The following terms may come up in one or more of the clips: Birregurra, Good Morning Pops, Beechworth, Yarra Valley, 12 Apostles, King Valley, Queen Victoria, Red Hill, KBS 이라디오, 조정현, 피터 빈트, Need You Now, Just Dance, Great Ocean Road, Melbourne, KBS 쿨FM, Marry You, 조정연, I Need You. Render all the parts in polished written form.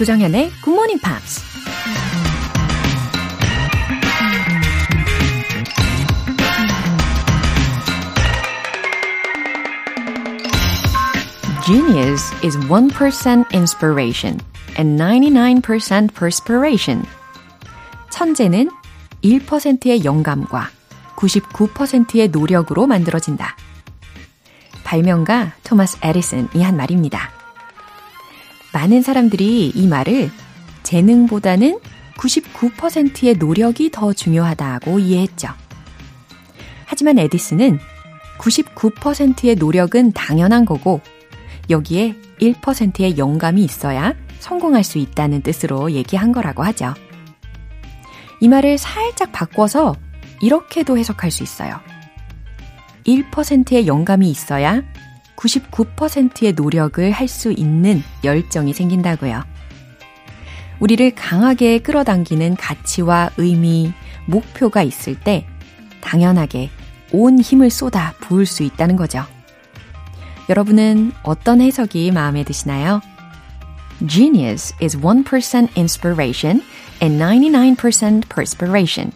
조정현의 Good Morning Pops. Genius is 1% inspiration and 99% perspiration. 천재는 1%의 영감과 99%의 노력으로 만들어진다. 발명가 토마스 에디슨이 한 말입니다. 많은 사람들이 이 말을 재능보다는 99%의 노력이 더 중요하다고 이해했죠. 하지만 에디슨은 99%의 노력은 당연한 거고 여기에 1%의 영감이 있어야 성공할 수 있다는 뜻으로 얘기한 거라고 하죠. 이 말을 살짝 바꿔서 이렇게도 해석할 수 있어요. 1%의 영감이 있어야 99%의 노력을 할 수 있는 열정이 생긴다고요. 우리를 강하게 끌어당기는 가치와 의미, 목표가 있을 때 당연하게 온 힘을 쏟아 부을 수 있다는 거죠. 여러분은 어떤 해석이 마음에 드시나요? Genius is 1% inspiration and 99% perspiration.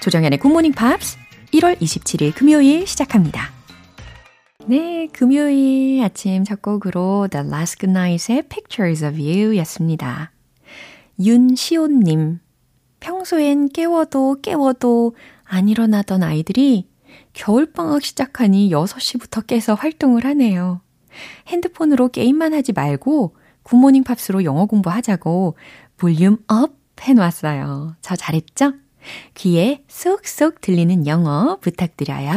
조정현의 굿모닝 팝스 1월 27일 금요일 시작합니다. 네, 금요일 아침 첫 곡으로 The Last Good Night의 Pictures of You 였습니다. 윤시온님, 평소엔 깨워도 안 일어나던 아이들이 겨울방학 시작하니 6시부터 깨서 활동을 하네요. 핸드폰으로 게임만 하지 말고 굿모닝 팝스로 영어 공부하자고 볼륨 업 해놓았어요. 저 잘했죠? 귀에 쏙쏙 들리는 영어 부탁드려요.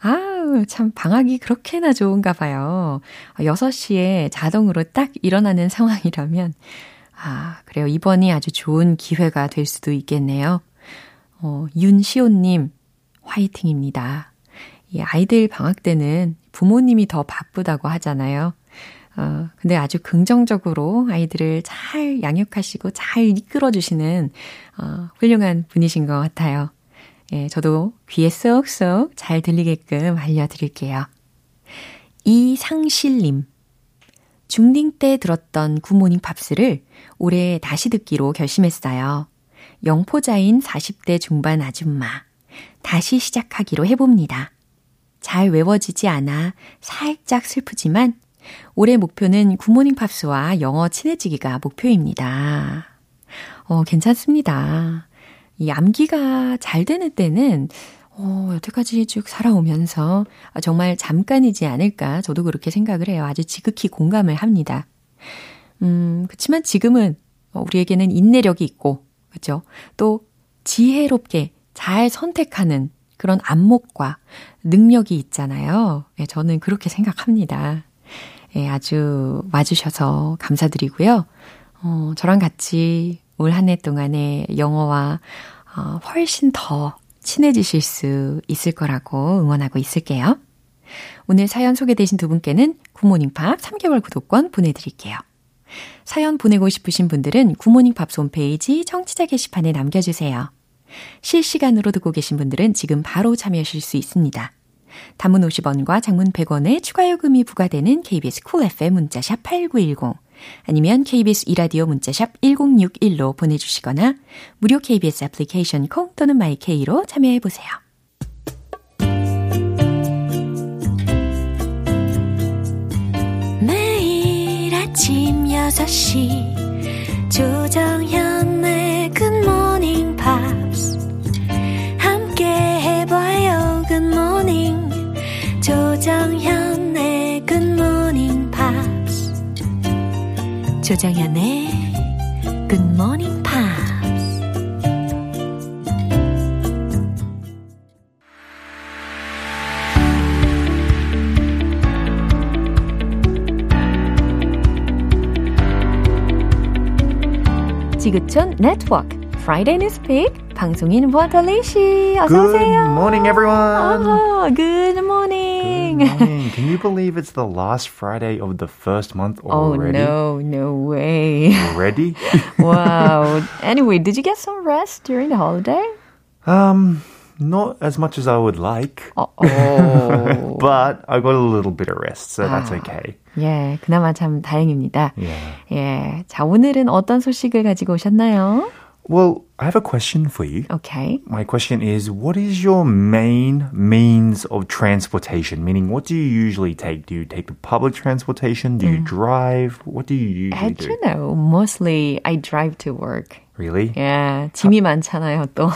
아우, 참 방학이 그렇게나 좋은가 봐요. 6시에 자동으로 딱 일어나는 상황이라면 아, 그래요. 이번이 아주 좋은 기회가 될 수도 있겠네요. 윤시온님 화이팅입니다. 이 아이들 방학 때는 부모님이 더 바쁘다고 하잖아요. 근데 아주 긍정적으로 아이들을 잘 양육하시고 잘 이끌어주시는 훌륭한 분이신 것 같아요. 예, 저도 귀에 쏙쏙 잘 들리게끔 알려드릴게요. 이상실님, 중딩 때 들었던 굿모닝 팝스를 올해 다시 듣기로 결심했어요. 영포자인 40대 중반 아줌마, 다시 시작하기로 해봅니다. 잘 외워지지 않아 살짝 슬프지만 올해 목표는 굿모닝 팝스와 영어 친해지기가 목표입니다. 괜찮습니다. 이 암기가 잘 되는 때는 여태까지 쭉 살아오면서 정말 잠깐이지 않을까 저도 그렇게 생각을 해요. 아주 지극히 공감을 합니다. 그렇지만 지금은 우리에게는 인내력이 있고 그렇죠? 또 지혜롭게 잘 선택하는 그런 안목과 능력이 있잖아요. 예, 저는 그렇게 생각합니다. 예, 아주 와주셔서 감사드리고요. 저랑 같이 올 한 해 동안에 영어와 훨씬 더 친해지실 수 있을 거라고 응원하고 있을게요. 오늘 사연 소개되신 두 분께는 굿모닝팝 3개월 구독권 보내드릴게요. 사연 보내고 싶으신 분들은 굿모닝팝 홈페이지 청취자 게시판에 남겨주세요. 실시간으로 듣고 계신 분들은 지금 바로 참여하실 수 있습니다. 단문 50원과 장문 100원에 추가 요금이 부과되는 KBS 쿨FM 문자샵 8910 아니면 KBS 이라디오 문자샵 1061로 보내주시거나 무료 KBS 애플리케이션 콩 또는 마이케이로 참여해보세요. 매일 아침 6시 조정현의 굿모닝 팝스 함께 해봐요. 굿모닝 조정현의 굿모닝 팝스 조정현의 굿모닝 팝스 지구촌 네트워크 Friday Newspeak 방송인 워털리시 어서오세요. Good morning, everyone. Oh, good morning. Good morning. Can you believe it's the last Friday of the first month already? Oh, no way. Already? Wow. Anyway, did you get some rest during the holiday? Not as much as I would like. But I got a little bit of rest, so that's okay. 예, 그나마 참 다행입니다. Yeah. 예, 자, 오늘은 어떤 소식을 가지고 오셨나요? Well, I have a question for you. Okay. My question is, what is your main means of transportation? Meaning, what do you usually take? Do you take the public transportation? Do you drive? What do you usually do? You know, mostly I drive to work. Really? Yeah, 짐이 많잖아요, 또.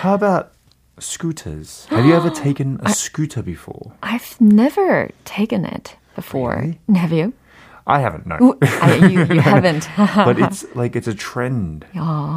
How about scooters? Have you ever taken a scooter before? I've never taken it before. Really? Have you? I haven't, no. You haven't. But it's a trend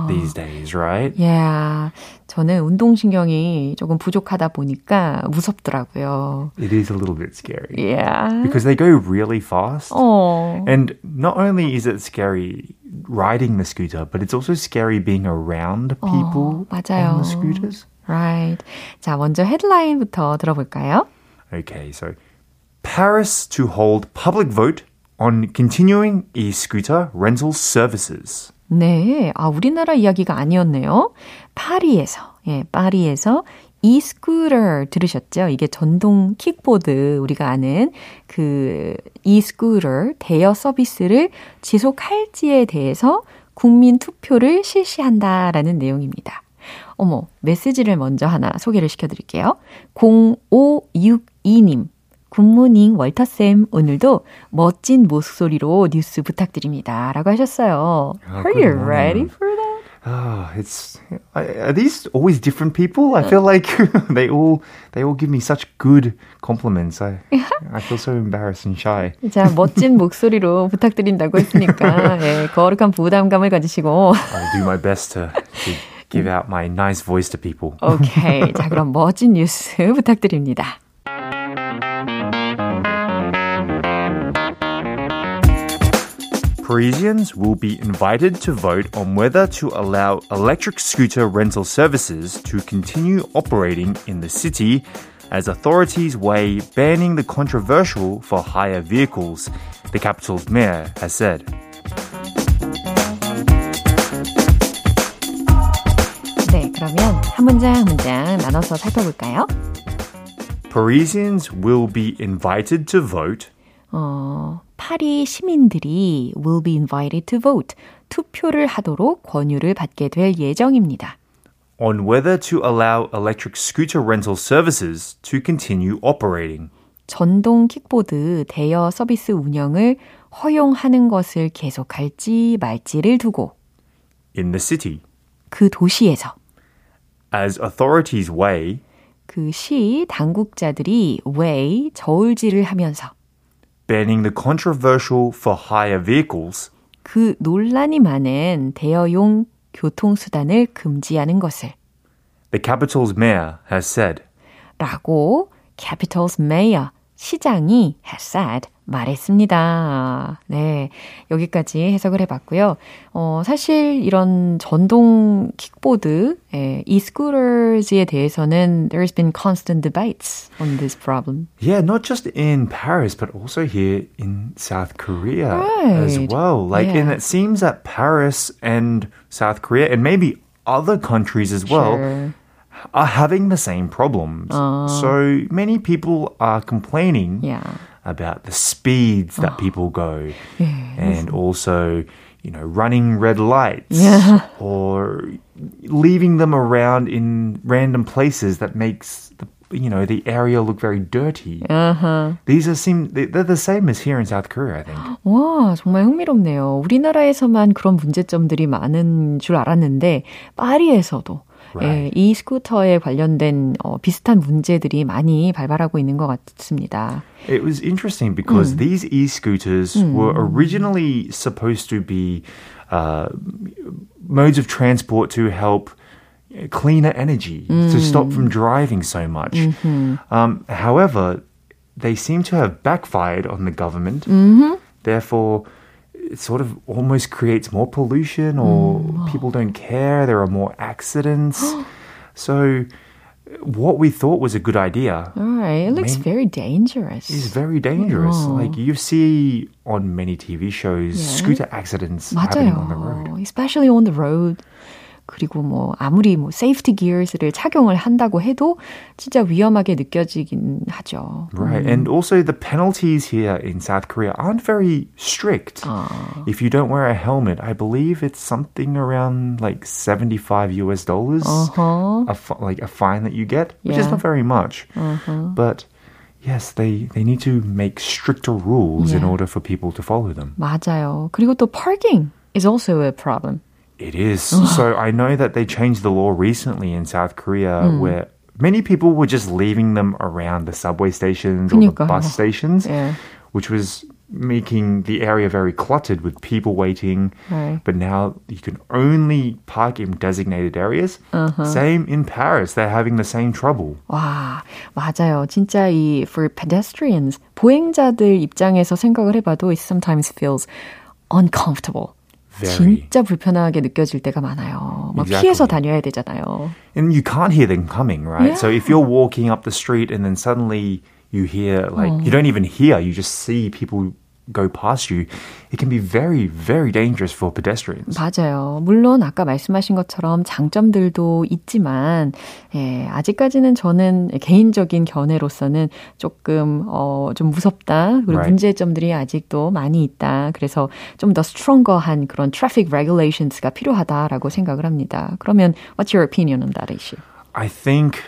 these days, right? Yeah. 저는 운동신경이 조금 부족하다 보니까 무섭더라고요. It is a little bit scary. Yeah. Because they go really fast. Oh. And not only is it scary riding the scooter, but it's also scary being around people 맞아요. On the scooters. Right. 자, 먼저 헤드라인부터 들어볼까요? Okay, so Paris to hold public vote on continuing e-scooter rental services. 네, 아 우리나라 이야기가 아니었네요. 파리에서 e-scooter 들으셨죠? 이게 전동 킥보드 우리가 아는 그 e-scooter 대여 서비스를 지속할지에 대해서 국민 투표를 실시한다라는 내용입니다. 어머, 메시지를 먼저 하나 소개를 시켜드릴게요. 0562님. 굿모닝 월터쌤 오늘도 멋진 목소리로 뉴스 부탁드립니다. 라고 하셨어요. Are you ready for that? Are these always different people? I feel like they all give me such good compliments. I feel so embarrassed and shy. 자, 멋진 목소리로 부탁드린다고 했으니까 예, 거룩한 부담감을 가지시고 I'll do my best to give out my nice voice to people. Okay, 자 그럼 멋진 뉴스 부탁드립니다. Parisians will be invited to vote on whether to allow electric scooter rental services to continue operating in the city as authorities weigh banning the controversial for hire vehicles, the capital's mayor has said. 네, 그러면 한 문장 한 문장 나눠서 살펴볼까요? Parisians will be invited to vote. 파리 시민들이 will be invited to vote, 투표를 하도록 권유를 받게 될 예정입니다. On whether to allow electric scooter rental services to continue operating. 전동 킥보드 대여 서비스 운영을 허용하는 것을 계속할지 말지를 두고 In the city. 그 도시에서 As authorities weigh. 그 시 당국자들이 weigh, 저울질을 하면서 Banning the controversial for hire vehicles. 그 논란이 많은 대여용 교통수단을 금지하는 것을. The capital's mayor has said. 라고 capital's mayor, 시장이 has said, 말했습니다. 네, 여기까지 해석을 해봤고요. 사실 이런 전동 킥보드, e-scooters에 대해서는 there's been constant debates on this problem. Yeah, not just in Paris, but also here in South Korea as well. And it seems that Paris and South Korea, and maybe other countries as well, are having the same problems. So many people are complaining. Yeah. about the speeds that people go and also, you know, running red lights or leaving them around in random places that makes, the area look very dirty. Uh-huh. They're the same as here in South Korea, I think. 와, 정말 흥미롭네요. 우리나라에서만 그런 문제점들이 많은 줄 알았는데 파리에서도 Right. 예, 이 스쿠터에 관련된 비슷한 문제들이 많이 발발하고 있는 것 같습니다. It was interesting because these e-scooters were originally supposed to be modes of transport to help cleaner energy, to stop from driving so much. Mm-hmm. However, they seem to have backfired on the government. Mm-hmm. Therefore, it sort of almost creates more pollution or people don't care. There are more accidents. So what we thought was a good idea. All right. It looks very dangerous. It's very dangerous. Oh. Like you see on many TV shows, scooter accidents 맞아요. Happening on the road. Especially on the road. 그리고 뭐 아무리 뭐 safety gears를 착용을 한다고 해도 진짜 위험하게 느껴지긴 하죠. Right. And also the penalties here in South Korea aren't very strict. If you don't wear a helmet, I believe it's something around like $75 uh-huh. Like a fine that you get, which yeah. is not very much. Uh-huh. But yes, they need to make stricter rules yeah. in order for people to follow them. 맞아요. 그리고 또 parking is also a problem. It is. So I know that they changed the law recently in South Korea where many people were just leaving them around the subway stations or the bus stations, yeah. which was making the area very cluttered with people waiting. Right. But now you can only park in designated areas. Uh-huh. Same in Paris. They're having the same trouble. 와, 맞아요. 진짜 이 for pedestrians, 보행자들 입장에서 생각을 해봐도 it sometimes feels uncomfortable. 진짜 불편하게 느껴질 때가 많아요. 막 exactly. 피해서 다녀야 되잖아요. And you can't hear them coming, right? Yeah. So if you're walking up the street and then suddenly you hear, like, you don't even hear, you just see people go past you, it can be very, very dangerous for pedestrians. 맞아요. 물론 아까 말씀하신 것처럼 장점들도 있지만 예, 아직까지는 저는 개인적인 견해로서는 조금 좀 무섭다. 그리고 right. 문제점들이 아직도 많이 있다. 그래서 좀 더 스트롱거한 그런 traffic regulations가 필요하다라고 생각을 합니다. 그러면 what's your opinion on that issue? I think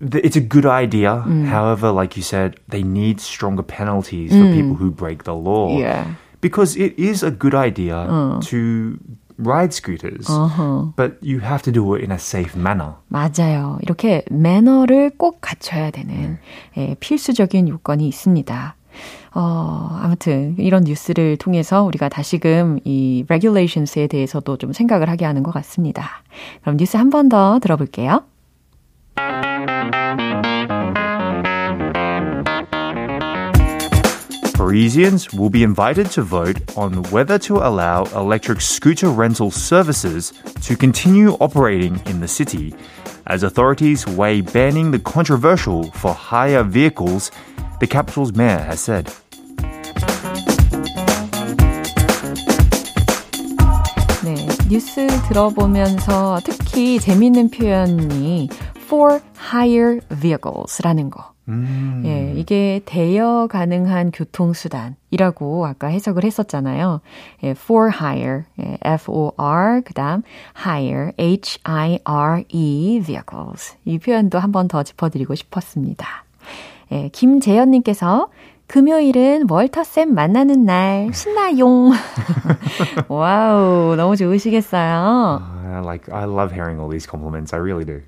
it's a good idea. However, like you said, they need stronger penalties for people who break the law. Yeah. Because it is a good idea to ride scooters. Uh-huh. But you have to do it in a safe manner. 맞아요. 이렇게 매너를 꼭 갖춰야 되는 예, 필수적인 요건이 있습니다. 아무튼 이런 뉴스를 통해서 우리가 다시금 이 regulations에 대해서도 좀 생각을 하게 하는 것 같습니다. 그럼 뉴스 한 번 더 들어볼게요. Parisians will be invited to vote on whether to allow electric scooter rental services to continue operating in the city, as authorities weigh banning the controversial for hire vehicles, the capital's mayor has said. 네, 뉴스 들어보면서 특히 재미있는 표현이 for hire vehicles라는 거. 예, 이게 대여 가능한 교통수단이라고 아까 해석을 했었잖아요. 예, for hire, 예, F-O-R, 그 다음 hire, H-I-R-E vehicles. 이 표현도 한 번 더 짚어드리고 싶었습니다. 예, 김재현님께서 금요일은 월터쌤 만나는 날 신나용. 와우, 너무 좋으시겠어요. I love hearing all these compliments. I really do.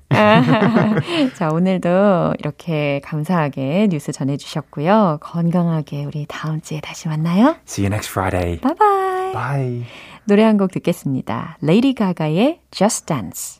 자, 오늘도 이렇게 감사하게 뉴스 전해주셨고요. 건강하게 우리 다음 주에 다시 만나요. See you next Friday. Bye-bye. Bye. 노래 한 곡 듣겠습니다. 레이디 가가의 Just Dance.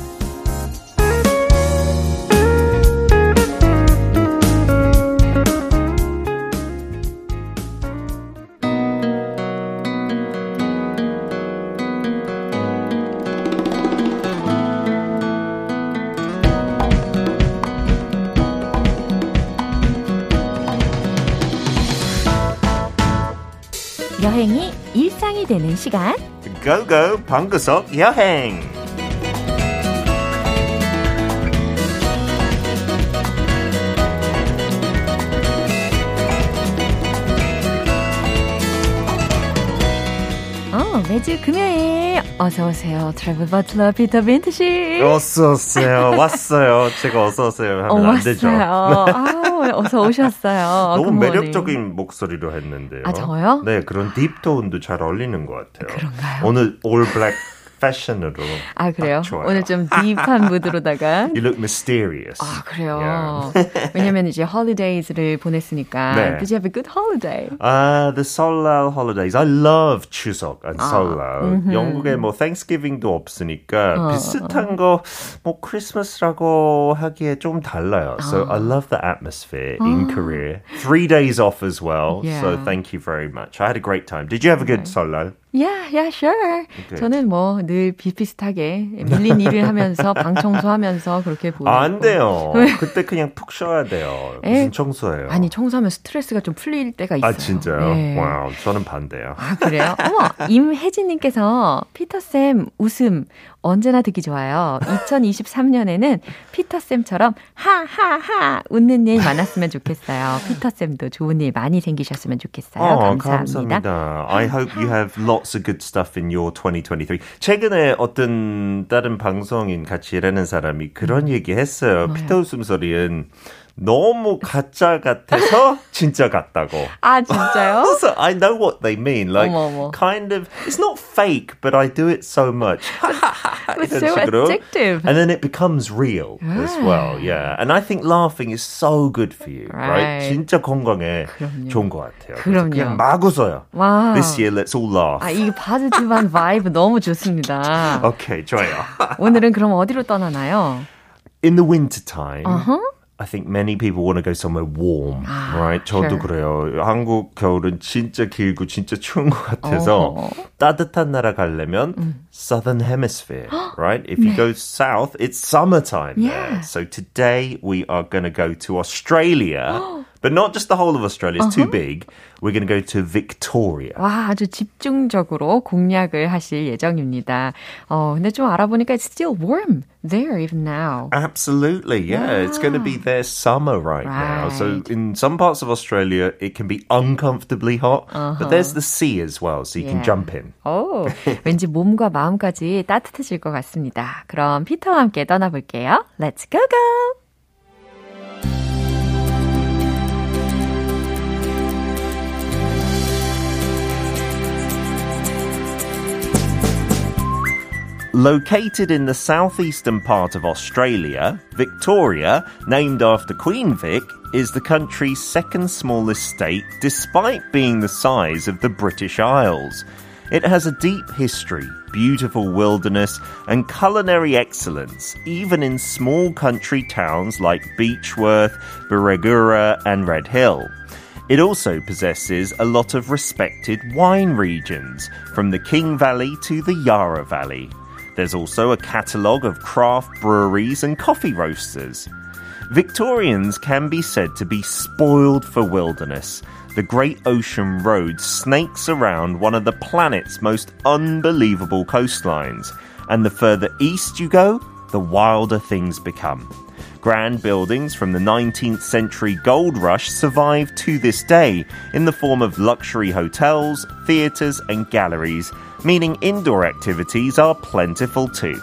여행이 일상이 되는 시간 고고 방구석 여행 매주 금요일 어서오세요 트래블 버틀러 피터 빈트씨 어서오세요 왔어요 제가 어서오세요 하면 안되죠 어서 오셨어요. 너무 매력적인 목소리로 했는데요. 아, 저요? 네, 그런 딥톤도 잘 어울리는 것 같아요. 그런가요? 오늘 올 블랙 패션으로. 아, 그래요? 좋아요. 오늘 좀 딥한 무드로다가. You look mysterious. 아, 그래요? Yeah. 왜냐면 이제 holidays를 보냈으니까. 네. Did you have a good holiday? The Solal holidays. I love 추석 and Solal. 영국에 뭐 Thanksgiving도 없으니까 비슷한 거 뭐 크리스마스라고 하기에 좀 달라요. So I love the atmosphere in Korea. 3 days off as well. Yeah. So thank you very much. I had a great time. Did you have a good Solal? Yeah, sure. Okay. 저는 뭐 늘 비슷하게 밀린 일을 하면서 방 청소하면서 그렇게 보고. 안 돼요. 그때 그냥 푹 쉬어야 돼요. 무슨 청소예요? 아니, 청소하면 스트레스가 좀 풀릴 때가 있어요. 아, 진짜요? 네. 와우, 저는 반대요. 아, 그래요? 어머, 임혜진님께서 피터쌤 웃음 언제나 듣기 좋아요. 2023년에는 피터쌤처럼 하하하 웃는 일 많았으면 좋겠어요. 피터쌤도 좋은 일 많이 생기셨으면 좋겠어요. 감사합니다. 감사합니다. I hope you have lots of good stuff in your 2023. 최근에 어떤 다른 방송인 같이 일하는 사람이 그런 얘기 했어요. 뭐요? 피터 웃음소리는 너무 가짜 같아서 진짜 같다고. 아, 진짜요? So I know what they mean. Like, 어머머. Kind of, it's not fake, but I do it so much. It's so addictive. And then it becomes real as well. Yeah. And I think laughing is so good for you, right? 진짜 건강에 그럼요. 좋은 것 같아요. 그럼요. 그냥 막 웃어요. Wow. This year, let's all laugh. 아, 이 positive한 vibe 너무 좋습니다. Okay, 좋아요. 오늘은 그럼 어디로 떠나나요? In the winter time. Uh-huh. I think many people want to go somewhere warm, right? 저도 그래요. 한국 겨울은 진짜 길고 진짜 추운 것 같아서 따뜻한 나라 가려면 Southern Hemisphere, right? If you go south, it's summertime there. So today we are going to go to Australia. But not just the whole of Australia, it's too big. We're going to go to Victoria. 와, 아주 집중적으로 공략을 하실 예정입니다. 근데 좀 알아보니까 it's still warm there even now. Absolutely, yeah. It's going to be their summer right now. So in some parts of Australia, it can be uncomfortably hot. But there's the sea as well, so you can jump in. 왠지 몸과 마음까지 따뜻해질 것 같습니다. 그럼 피터와 함께 떠나볼게요. Let's go, go! Located in the southeastern part of Australia, Victoria, named after Queen Vic, is the country's second smallest state despite being the size of the British Isles. It has a deep history, beautiful wilderness, and culinary excellence, even in small country towns like Beechworth, Birregurra, and Red Hill. It also possesses a lot of respected wine regions, from the King Valley to the Yarra Valley. There's also a catalogue of craft breweries and coffee roasters. Victorians can be said to be spoiled for wilderness. The Great Ocean Road snakes around one of the planet's most unbelievable coastlines. And the further east you go, the wilder things become. Grand buildings from the 19th century gold rush survive to this day in the form of luxury hotels, theatres and galleries, meaning indoor activities are plentiful too.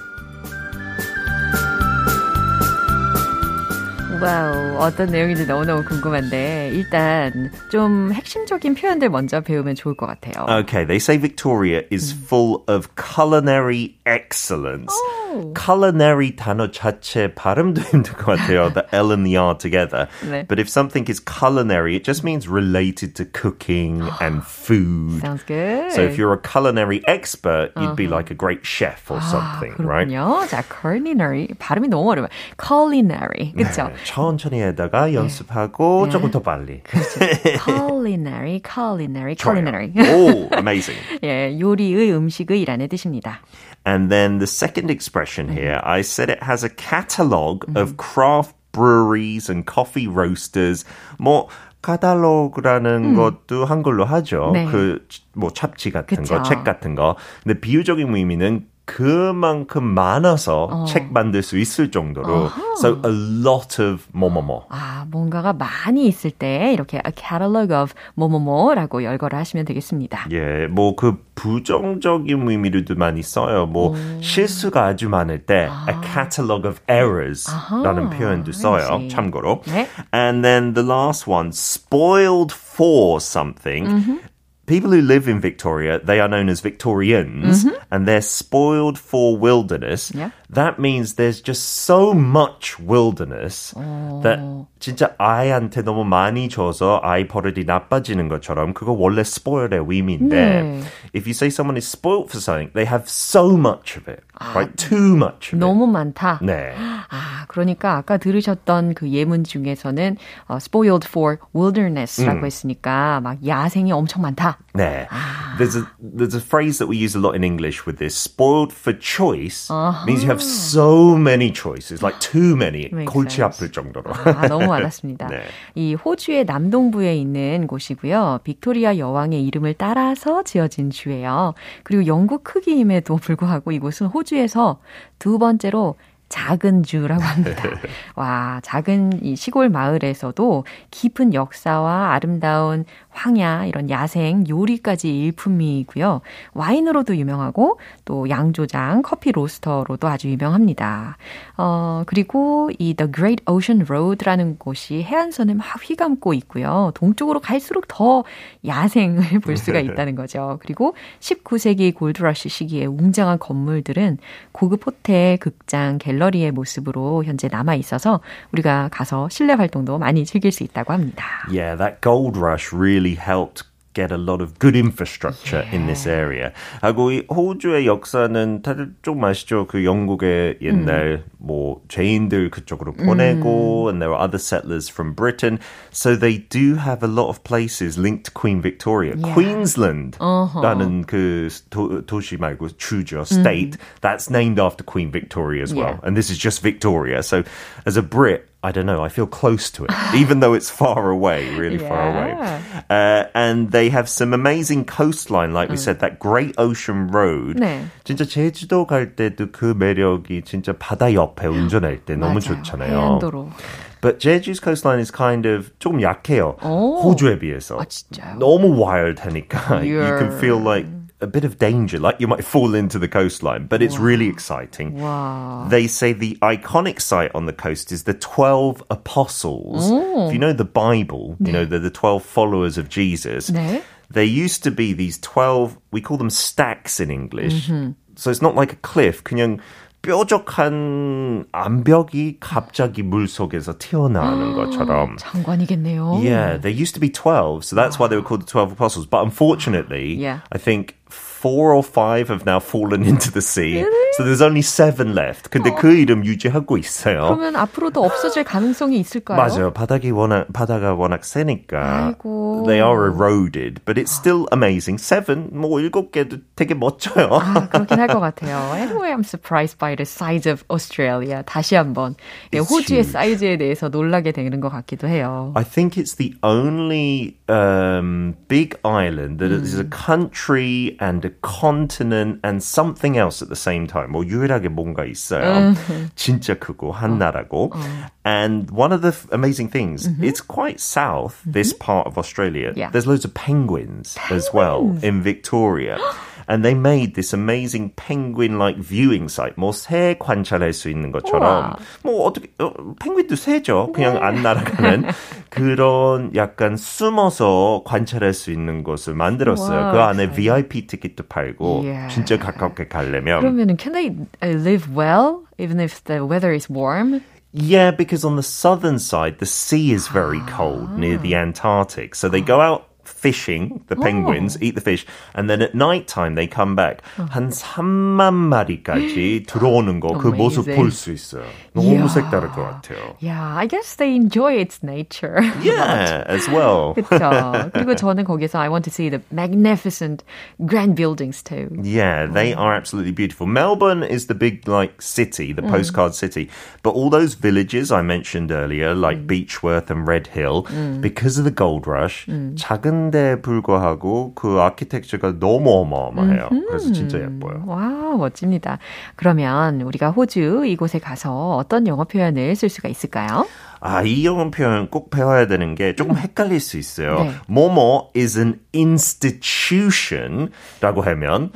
와우, 어떤 내용인지 너무너무 궁금한데 일단 좀 핵심적인 표현들 먼저 배우면 좋을 것 같아요. Okay, they say Victoria is full of culinary excellence. Oh. Culinary 단어 자체 발음도 힘들 것 같아요. The L and the R together. 네. But if something is culinary, it just means related to cooking and food. Sounds good. So if you're a culinary expert, you'd be like a great chef or something, right? 자, culinary. 발음이 너무 어려워요. Culinary. 그렇죠? 네. 천천히 해다가 연습하고 조금 더 빨리. 그렇죠. Culinary. Oh, amazing. 예, 요리의 음식의라는 뜻입니다. And then the second expression here, I said it has a catalogue of craft breweries and coffee roasters. 뭐 카탈로그라는 것도 한글로 하죠. 네. 그 뭐 잡지 같은 그쵸. 거, 책 같은 거. 근데 비유적인 의미는 그만큼 많아서 책 만들 수 있을 정도로 So a lot of 뭐뭐뭐 아 뭔가가 많이 있을 때 이렇게 a catalog of 뭐뭐뭐라고 열거를 하시면 되겠습니다. 예, 뭐 그 부정적인 의미로도 많이 써요. 뭐 실수가 아주 많을 때 a catalog of errors라는 표현도 써요. 그렇지. 참고로. 네. And then the last one, spoiled for something. People who live in Victoria, they are known as Victorians, and they're spoiled for wilderness. Yeah. That means there's just so much wilderness that 진짜 아이한테 너무 많이 줘서 아이 버릇이 나빠지는 것처럼 그거 원래 spoiled의 의미인데 if you say someone is spoiled for something, they have so much of it, right? Too much of it. 너무 많다. 네. 아, 그러니까 아까 들으셨던 그 예문 중에서는 spoiled for wilderness라고 했으니까 막 야생이 엄청 많다. 네. 아. There's a phrase that we use a lot in English with this. Spoiled for choice means you have so many choices, like too many. 골치 아플 정도로. 아, 너무 많았습니다. 네. 이 호주의 남동부에 있는 곳이고요. 빅토리아 여왕의 이름을 따라서 지어진 주예요. 그리고 영국 크기임에도 불구하고 이곳은 호주에서 두 번째로 작은 주라고 합니다. 와, 작은 이 시골 마을에서도 깊은 역사와 아름다운 황야, 이런 야생, 요리까지 일품이고요. 와인으로도 유명하고 또 양조장, 커피 로스터로도 아주 유명합니다. 그리고 이 The Great Ocean Road라는 곳이 해안선을 막 휘감고 있고요. 동쪽으로 갈수록 더 야생을 볼 수가 있다는 거죠. 그리고 19세기 골드러시 시기에 웅장한 건물들은 고급 호텔, 극장, 갤러리의 모습으로 현재 남아 있어서 우리가 가서 실내 활동도 많이 즐길 수 있다고 합니다. Yeah, that gold rush really helped get a lot of good infrastructure in this area. 하고 이 호주의 역사는 다들 좀 아시죠? 그 영국의 옛날 뭐 죄인들 그쪽으로 보내고 and there were other settlers from Britain. So they do have a lot of places linked to Queen Victoria. Yeah. Queensland라는 그 도시 말고 주죠, state. That's named after Queen Victoria as well. Yeah. And this is just Victoria. So as a Brit, I don't know, I feel close to it, even though it's far away, really yeah. far away. And they have some amazing coastline, like we said, that Great Ocean Road. 네. 진짜 제주도 갈 때도 그 매력이 진짜 바다 옆에 운전할 때 너무 좋잖아요. 해안도로. But Jeju's coastline is kind of 조금 약해요. 오. 호주에 비해서. 아, 진짜요? 너무 wild하니까. You can feel like a bit of danger, like you might fall into the coastline, but it's really exciting. Wow. They say the iconic site on the coast is the 12 Apostles. If you know the Bible, you know they're the 12 followers of Jesus. 네. There used to be these 12, we call them stacks in English. So it's not like a cliff, 그냥 뾰족한 암벽이 갑자기 물 속에서 튀어나오는 것처럼. 장관이겠네요. Yeah, there used to be 12, so that's why they were called the 12 Apostles. But unfortunately, I think 4 or 5 have now fallen into the sea. Really? So there's only 7 left. 근데 그 이름 유지하고 있어요. 그러면 앞으로도 없어질 가능성이 있을까요? 맞아요. 바다가 워낙 세니까. 아이고. They are eroded, but it's still amazing. 7, 뭐 7개도 되게 멋져요. 아, 그렇긴 할 것 같아요. Anyway, I'm surprised by the size of Australia. 다시 한번 호주의 사이즈에 대해서 놀라게 되는 것 같기도 해요. I think it's the only big island that is a country and a continent and something else at the same time. 뭐 유일하게 뭔가 있어요. 진짜 크고 한 나라고. And one of the amazing things, it's quite south, this part of Australia. Yeah. There's loads of penguins as well in Victoria. And they made this amazing penguin-like viewing site. 뭐 새 관찰할 수 있는 것처럼. 뭐 어떻게 펭귄도 새죠. 그냥 안 날아가는 그런 약간 숨어서 관찰할 수 있는 곳을 만들었어요. 와, 그 안에 VIP 티켓도 팔고 진짜 가깝게 가려면. 그러면은 can they live well even if the weather is warm? Yeah, because on the southern side the sea is very cold near the Antarctic. So they go out fishing, the penguins, eat the fish, and then at night time they come back. 한 3만 마리까지 들어오는 거, 그 모습 볼 수 있어요. 너무 색다를 것 같아요. Yeah, I guess they enjoy its nature. Yeah, as well. 그렇죠. 그리고 저는 거기서 I want to see the magnificent grand buildings too. Yeah, they are absolutely beautiful. Melbourne is the big like city, the postcard city, but all those villages I mentioned earlier, like Beechworth and Red Hill, because of the gold rush, 작은 근데 불구하고 그 아키텍처가 너무 어마어마해요. 그래서 진짜 예뻐요. 와, 멋집니다. 그러면 우리가 호주 이곳에 가서 어떤 영어 표현을 쓸 수가 있을까요? 아, 이 영어 표현 꼭 배워야 되는 게 조금 헷갈릴 수 있어요. 네. 뭐뭐 is an institution라고 하면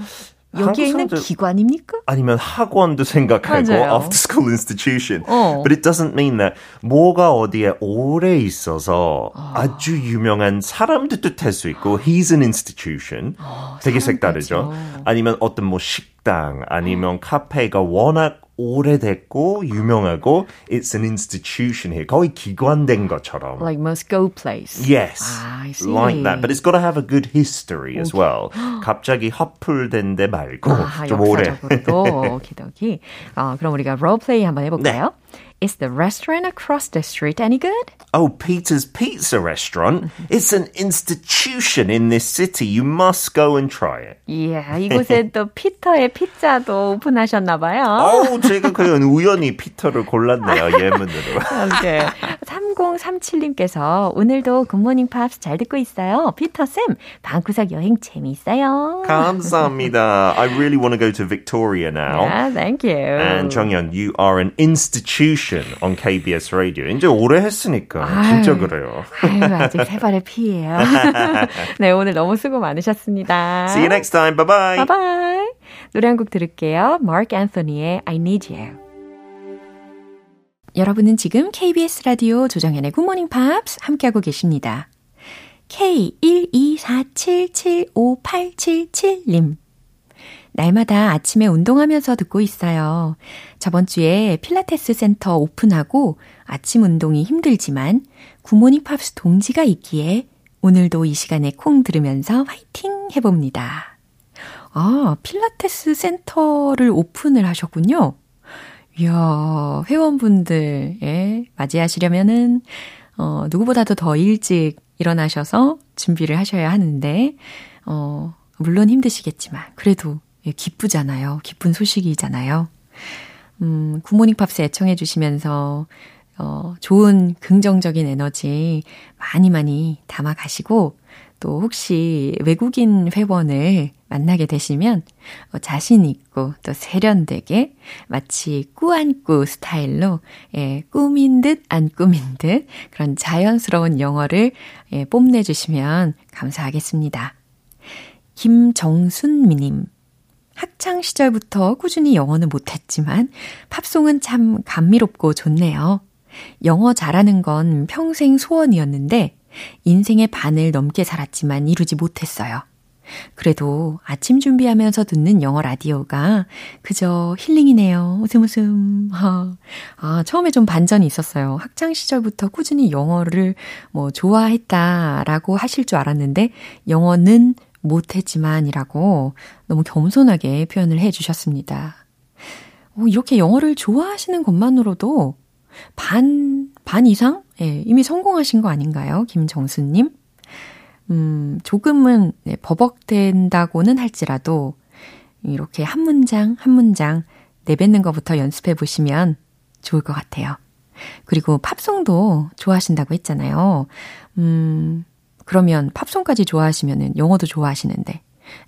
여기에 있는 기관입니까? 아니면 학원도 생각하고 after school institution. But it doesn't mean that 뭐가 어디에 오래 있어서 아주 유명한 사람도 뜻할 수 있고 he's an institution. 되게 색다르죠. 아니면 어떤 뭐 식당 아니면 카페가 워낙 오래됐고 유명하고 it's an institution here. 거의 기관된 것처럼. Like must go place. Yes. 아, I see. Like that. But it's got to have a good history as well. 갑자기 헛풀된 데 말고 좀 오래. 역사적으로도. 오키도키. 그럼 우리가 role play 한번 해볼까요? 네. Is the restaurant across the street any good? Oh, Peter's Pizza Restaurant. It's an institution in this city. You must go and try it. Yeah, 이곳에 또 피터의 피자도 오픈하셨나 봐요. Oh, 제가 그냥 우연히 피터를 골랐네요, 예문으로. Okay. 3037님께서 오늘도 굿모닝 팝스 잘 듣고 있어요. 피터쌤, 방구석 여행 재미있어요. 감사합니다. I really want to go to Victoria now. Yeah, thank you. And 정연, you are an institution. on KBS 라디오. 이제 오래 했으니까 아유, 진짜 그래요. 아유, 아직 세 발의 피예요. 네, 오늘 너무 수고 많으셨습니다. See you next time. Bye-bye. Bye-bye. 노래 한 곡 들을게요. Mark Anthony의 I Need You. 여러분은 지금 KBS 라디오 조정현의 Good Morning Pops 함께하고 계십니다. K124775877님. 날마다 아침에 운동하면서 듣고 있어요. 저번 주에 필라테스 센터 오픈하고 아침 운동이 힘들지만 굿모닝 팝스 동지가 있기에 오늘도 이 시간에 콩 들으면서 화이팅 해봅니다. 아, 필라테스 센터를 오픈을 하셨군요. 이야, 회원분들 맞이하시려면은 누구보다도 더 일찍 일어나셔서 준비를 하셔야 하는데 물론 힘드시겠지만 그래도 기쁘잖아요. 기쁜 소식이잖아요. 굿모닝 팝스 애청해 주시면서 좋은 긍정적인 에너지 많이 많이 담아 가시고 또 혹시 외국인 회원을 만나게 되시면 자신 있고 또 세련되게 마치 꾸안꾸 스타일로 꾸민 듯 안 꾸민 듯 그런 자연스러운 영어를 뽐내 주시면 감사하겠습니다. 김정순미님. 학창시절부터 꾸준히 영어는 못했지만 팝송은 참 감미롭고 좋네요. 영어 잘하는 건 평생 소원이었는데 인생의 반을 넘게 살았지만 이루지 못했어요. 그래도 아침 준비하면서 듣는 영어 라디오가 그저 힐링이네요. 웃음 웃음. 아, 처음에 좀 반전이 있었어요. 학창시절부터 꾸준히 영어를 좋아했다라고 하실 줄 알았는데 영어는 못했지만이라고 너무 겸손하게 표현을 해주셨습니다. 이렇게 영어를 좋아하시는 것만으로도 반 이상? 이미 성공하신 거 아닌가요? 김정수님. 조금은 버벅된다고는 할지라도 이렇게 한 문장 한 문장 내뱉는 것부터 연습해 보시면 좋을 것 같아요. 그리고 팝송도 좋아하신다고 했잖아요. 그러면 팝송까지 좋아하시면 영어도 좋아하시는데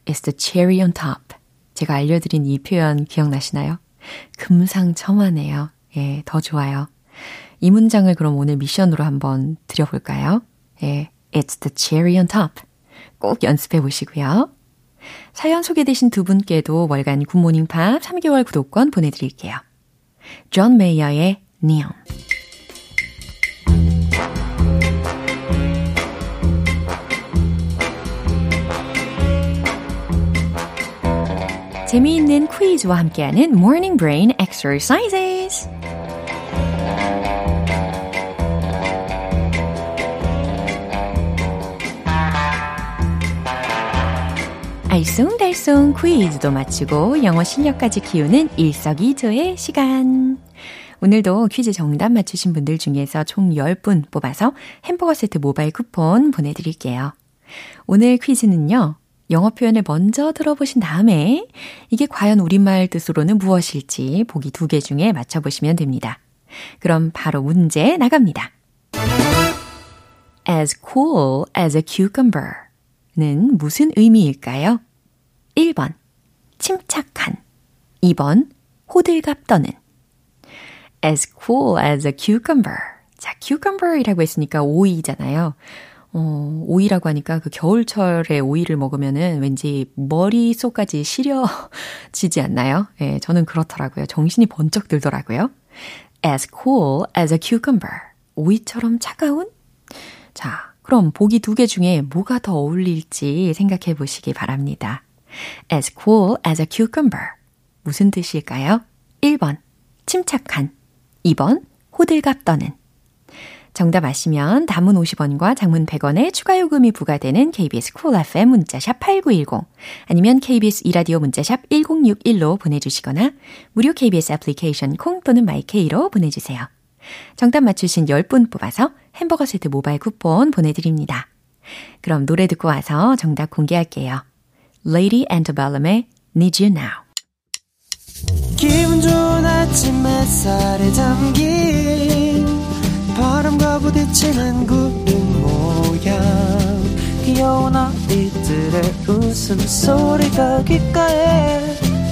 It's the cherry on top. 제가 알려드린 이 표현 기억나시나요? 금상첨화네요. 예, 더 좋아요. 이 문장을 그럼 오늘 미션으로 한번 드려볼까요? 예, It's the cherry on top. 꼭 연습해 보시고요. 사연 소개되신 두 분께도 월간 굿모닝 팝 3개월 구독권 보내드릴게요. 존 메이어의 Neon. 재미있는 퀴즈와 함께하는 Morning Brain Exercises. 알쏭달쏭 퀴즈도 마치고 영어 실력까지 키우는 일석이조의 시간. 오늘도 퀴즈 정답 맞추신 분들 중에서 총 10분 뽑아서 햄버거 세트 모바일 쿠폰 보내드릴게요. 오늘 퀴즈는요. 영어 표현을 먼저 들어보신 다음에 이게 과연 우리말 뜻으로는 무엇일지 보기 2개 중에 맞춰보시면 됩니다. 그럼 바로 문제 나갑니다. As cool as a cucumber는 무슨 의미일까요? 1번, 침착한. 2번, 호들갑 떠는. As cool as a cucumber. 자, cucumber이라고 했으니까 오이잖아요. 오이라고 하니까 그 겨울철에 오이를 먹으면은 왠지 머릿속까지 시려지지 않나요? 예, 저는 그렇더라고요. 정신이 번쩍 들더라고요. As cool as a cucumber. 오이처럼 차가운? 자, 그럼 보기 2개 중에 뭐가 더 어울릴지 생각해 보시기 바랍니다. As cool as a cucumber. 무슨 뜻일까요? 1번, 침착한. 2번, 호들갑 떠는. 정답 아시면 단문 50원과 장문 100원에 추가 요금이 부과되는 KBS 쿨FM 문자샵 8910 아니면 KBS 이라디오 문자샵 1061로 보내주시거나 무료 KBS 애플리케이션 콩 또는 마이케이로 보내주세요. 정답 맞추신 10분 뽑아서 햄버거 세트 모바일 쿠폰 보내드립니다. 그럼 노래 듣고 와서 정답 공개할게요. Lady Antebellum의 Need You Now. 기분 좋은 아침 햇살에 담긴 바람과 부딪히는 구름 모양 귀여운 아이들의 웃음소리가 귓가에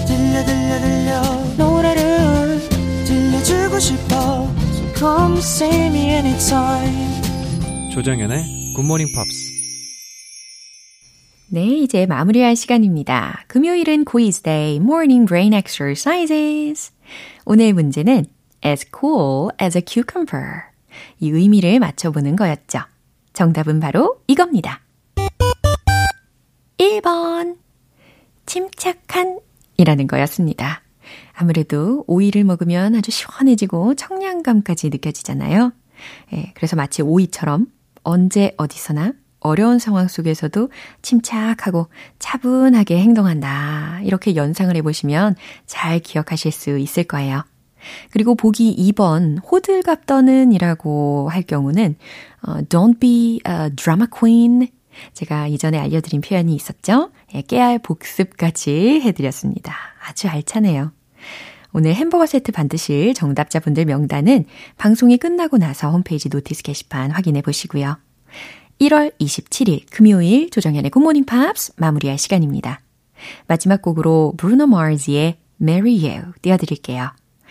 들려 들려 들려 노래를 들려주고 싶어 So come see me anytime 조정연의 Good Morning Pops. 네, 이제 마무리할 시간입니다. 금요일은 quiz day, morning brain exercises. 오늘 문제는 as cool as a cucumber. 이 의미를 맞춰보는 거였죠. 정답은 바로 이겁니다. 1번, 침착한 이라는 거였습니다. 아무래도 오이를 먹으면 아주 시원해지고 청량감까지 느껴지잖아요. 예, 그래서 마치 오이처럼 언제 어디서나 어려운 상황 속에서도 침착하고 차분하게 행동한다. 이렇게 연상을 해보시면 잘 기억하실 수 있을 거예요. 그리고 보기 2번 호들갑 떠는 이라고 할 경우는 Don't be a drama queen. 제가 이전에 알려드린 표현이 있었죠. 예, 깨알 복습까지 해드렸습니다. 아주 알차네요. 오늘 햄버거 세트 받으실 정답자분들 명단은 방송이 끝나고 나서 홈페이지 노티스 게시판 확인해 보시고요. 1월 27일 금요일 조정현의 굿모닝 팝스 마무리할 시간입니다. 마지막 곡으로 브루노 마스의 Marry You 띄워드릴게요.